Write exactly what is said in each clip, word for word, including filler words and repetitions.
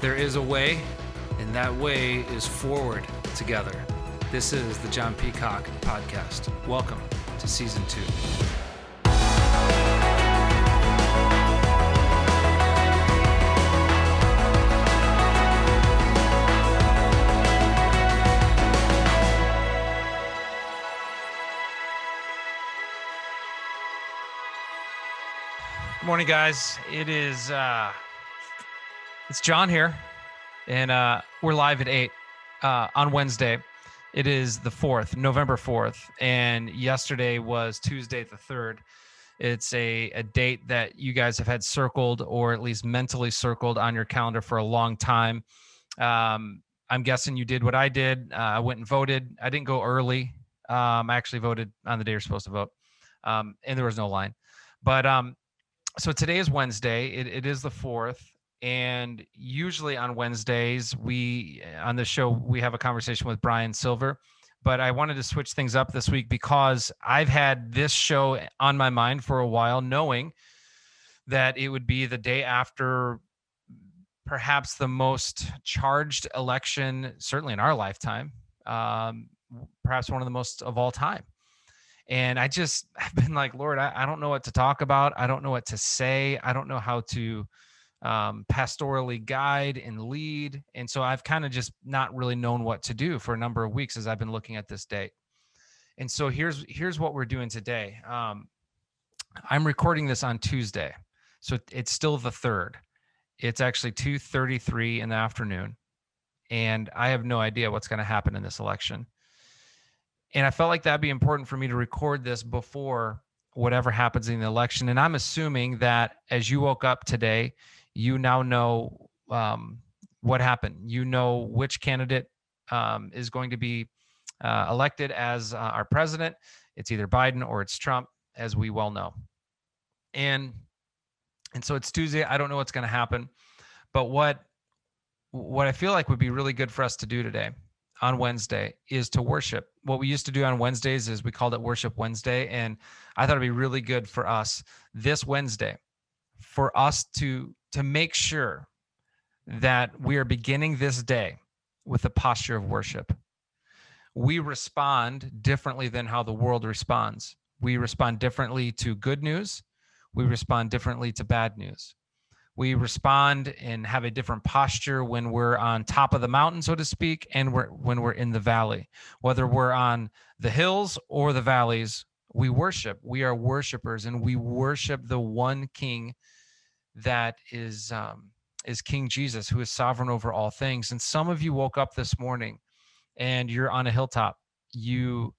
There is a way, and that way is forward together. This is the John Peacock Podcast. Welcome to Season two. Good morning, guys. It is, uh, it's John here, and uh, we're live at eight uh, on Wednesday. It is the fourth, November fourth, and yesterday was Tuesday the third. It's a, a date that you guys have had circled, or at least mentally circled, on your calendar for a long time. Um, I'm guessing you did what I did. Uh, I went and voted. I didn't go early. Um, I actually voted on the day you're supposed to vote, um, and there was no line. But um, so today is Wednesday. It, it is the fourth. And usually on Wednesdays, we on the show, we have a conversation with Brian Silver. But I wanted to switch things up this week because I've had this show on my mind for a while, knowing that it would be the day after perhaps the most charged election, certainly in our lifetime, um, perhaps one of the most of all time. And I just I've been like, Lord, I, I don't know what to talk about. I don't know what to say. I don't know how to um, pastorally guide and lead. And so I've kind of just not really known what to do for a number of weeks as I've been looking at this date. And so here's, here's what we're doing today. Um, I'm recording this on Tuesday, so it's still the third. It's actually two thirty-three in the afternoon. And I have no idea what's going to happen in this election. And I felt like that'd be important for me to record this before whatever happens in the election. And I'm assuming that as you woke up today, you now know um, what happened. You know which candidate um, is going to be uh, elected as uh, our president. It's either Biden or it's Trump, as we well know. And and so it's Tuesday. I don't know what's going to happen. But what what I feel like would be really good for us to do today on Wednesday is to worship. What we used to do on Wednesdays is we called it Worship Wednesday. And I thought it'd be really good for us this Wednesday for us to to make sure that we are beginning this day with a posture of worship. We respond differently than how the world responds. We respond differently to good news. We respond differently to bad news. We respond and have a different posture when we're on top of the mountain, so to speak, and we're, when we're in the valley. Whether we're on the hills or the valleys, we worship. We are worshipers, and we worship the one King that is um, is King Jesus, who is sovereign over all things. And some of you woke up this morning, and you're on a hilltop. You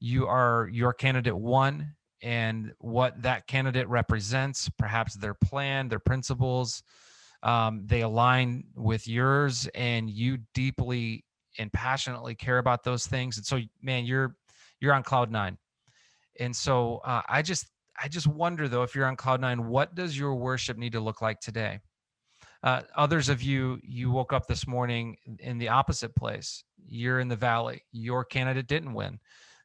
you are your candidate one, and what that candidate represents, perhaps their plan, their principles, um, they align with yours, and you deeply and passionately care about those things. And so, man, you're you're on cloud nine. And so uh, I just. I just wonder, though, if you're on cloud nine, what does your worship need to look like today? Uh, others of you, you woke up this morning in the opposite place. You're in the valley. Your candidate didn't win.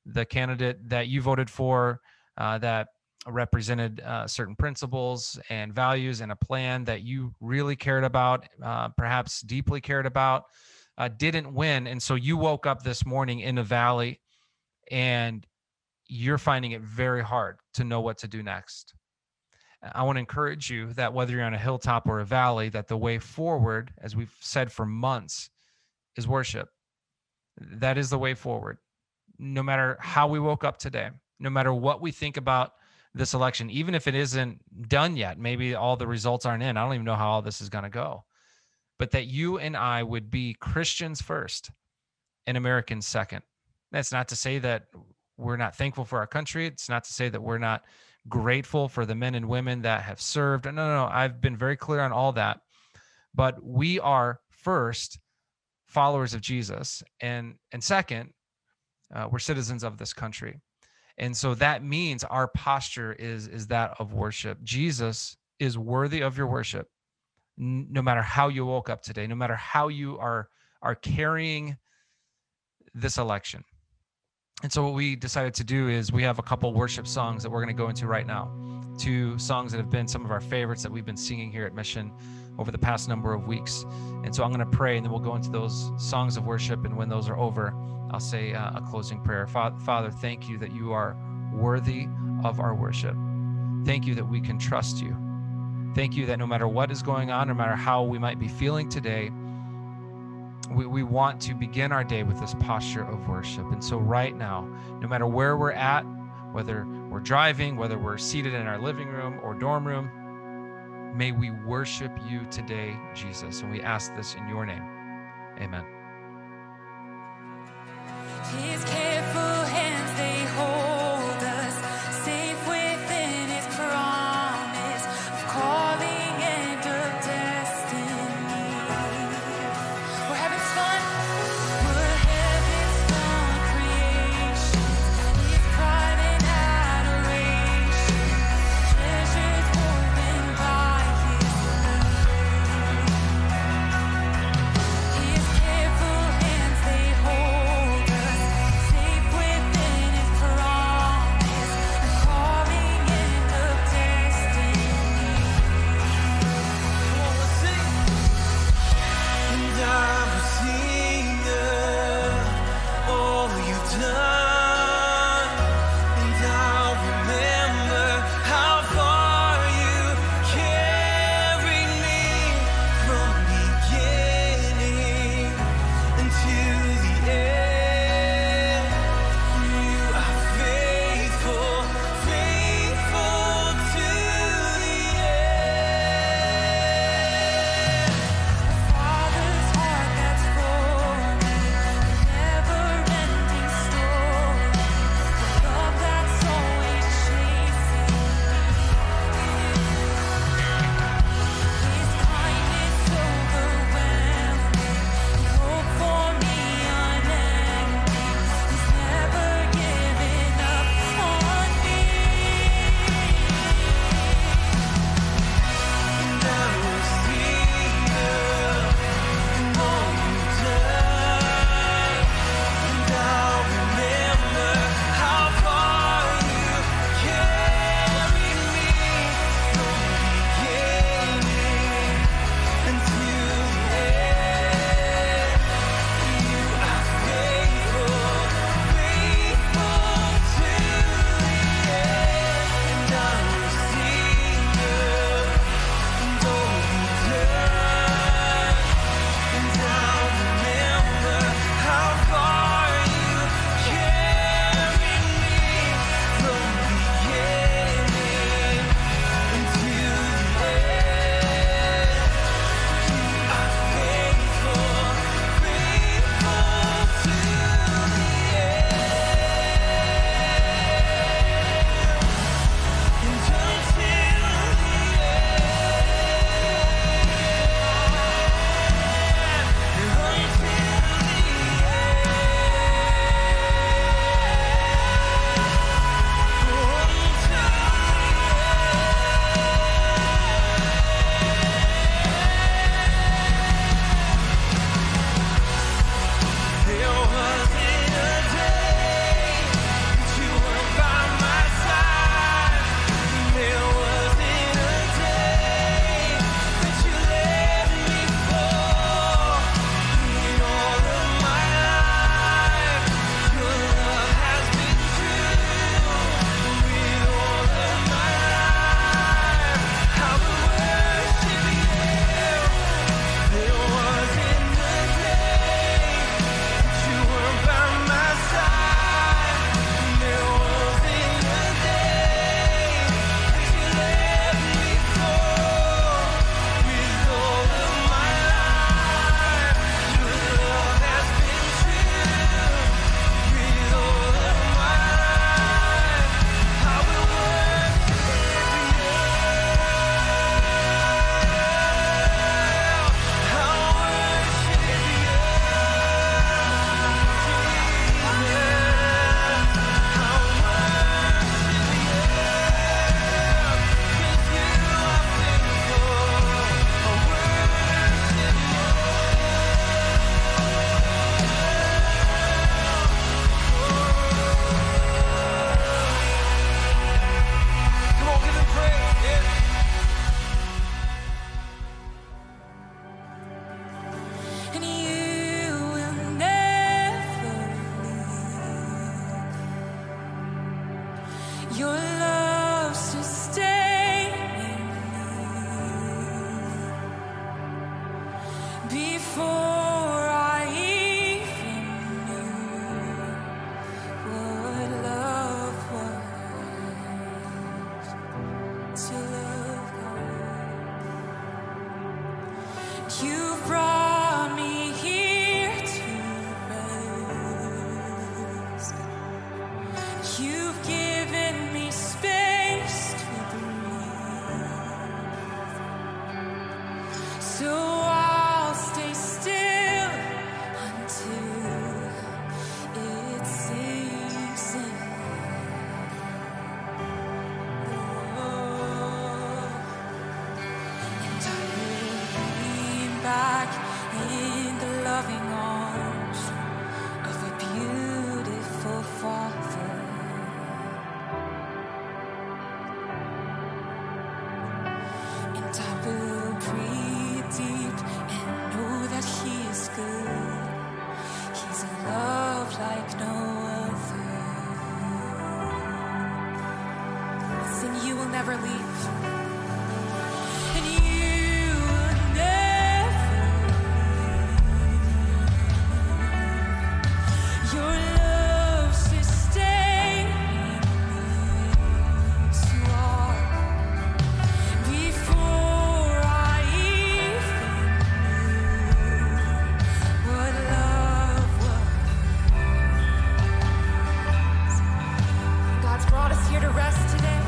The candidate that you voted for uh, that represented uh, certain principles and values and a plan that you really cared about, uh, perhaps deeply cared about, uh, didn't win. And so you woke up this morning in a valley, and you're finding it very hard to know what to do next. I want to encourage you that whether you're on a hilltop or a valley, that the way forward, as we've said for months, is worship. That is the way forward. No matter how we woke up today, no matter what we think about this election, even if it isn't done yet, maybe all the results aren't in. I don't even know how all this is going to go. But that you and I would be Christians first and Americans second. That's not to say that we're not thankful for our country. It's not to say that we're not grateful for the men and women that have served. No, no, no. I've been very clear on all that. But we are first followers of Jesus. And, and second, uh, we're citizens of this country. And so that means our posture is, is that of worship. Jesus is worthy of your worship, n- no matter how you woke up today, no matter how you are, are carrying this election. And so what we decided to do is we have a couple worship songs that we're going to go into right now. to songs that have been some of our favorites that we've been singing here at Mission over the past number of weeks. And so I'm going to pray, and then we'll go into those songs of worship. And when those are over, I'll say uh, a closing prayer. Father, thank you that you are worthy of our worship. Thank you that we can trust you. Thank you that no matter what is going on, no matter how we might be feeling today, we, we want to begin our day with this posture of worship. And so right now, no matter where we're at, whether we're driving, whether we're seated in our living room or dorm room, may we worship you today, Jesus. And we ask this in your name. Amen. His careful hands, they hold us safe within his promise of calling and of destiny. We're having fun. We're heaven's fun creations, his private adoration, treasures more than by his love. His careful hands, they hold us safe. Brought us here to rest today.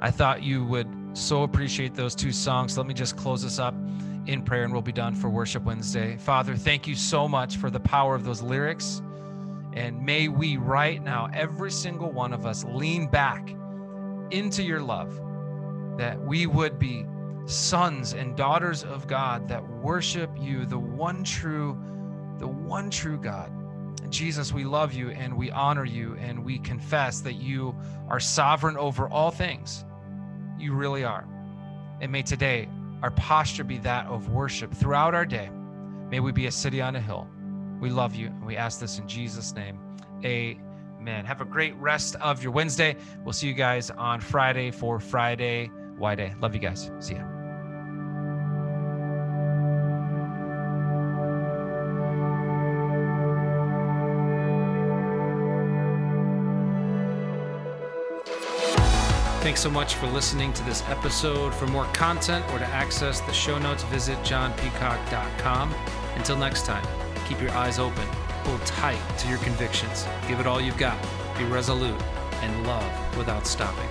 I thought you would so appreciate those two songs. Let me just close this up in prayer and we'll be done for Worship Wednesday. Father, thank you so much for the power of those lyrics. And may we right now, every single one of us, lean back into your love, that we would be sons and daughters of God that worship you, the one true, the one true God. Jesus, we love you and we honor you and we confess that you are sovereign over all things. You really are. And may today our posture be that of worship throughout our day. May we be a city on a hill. We love you and we ask this in Jesus' name. Amen. Have a great rest of your Wednesday. We'll see you guys on Friday for Friday Why Day. Love you guys. See ya. Thanks so much for listening to this episode. For more content or to access the show notes, visit john peacock dot com. Until next time, keep your eyes open, hold tight to your convictions, give it all you've got, be resolute, and love without stopping.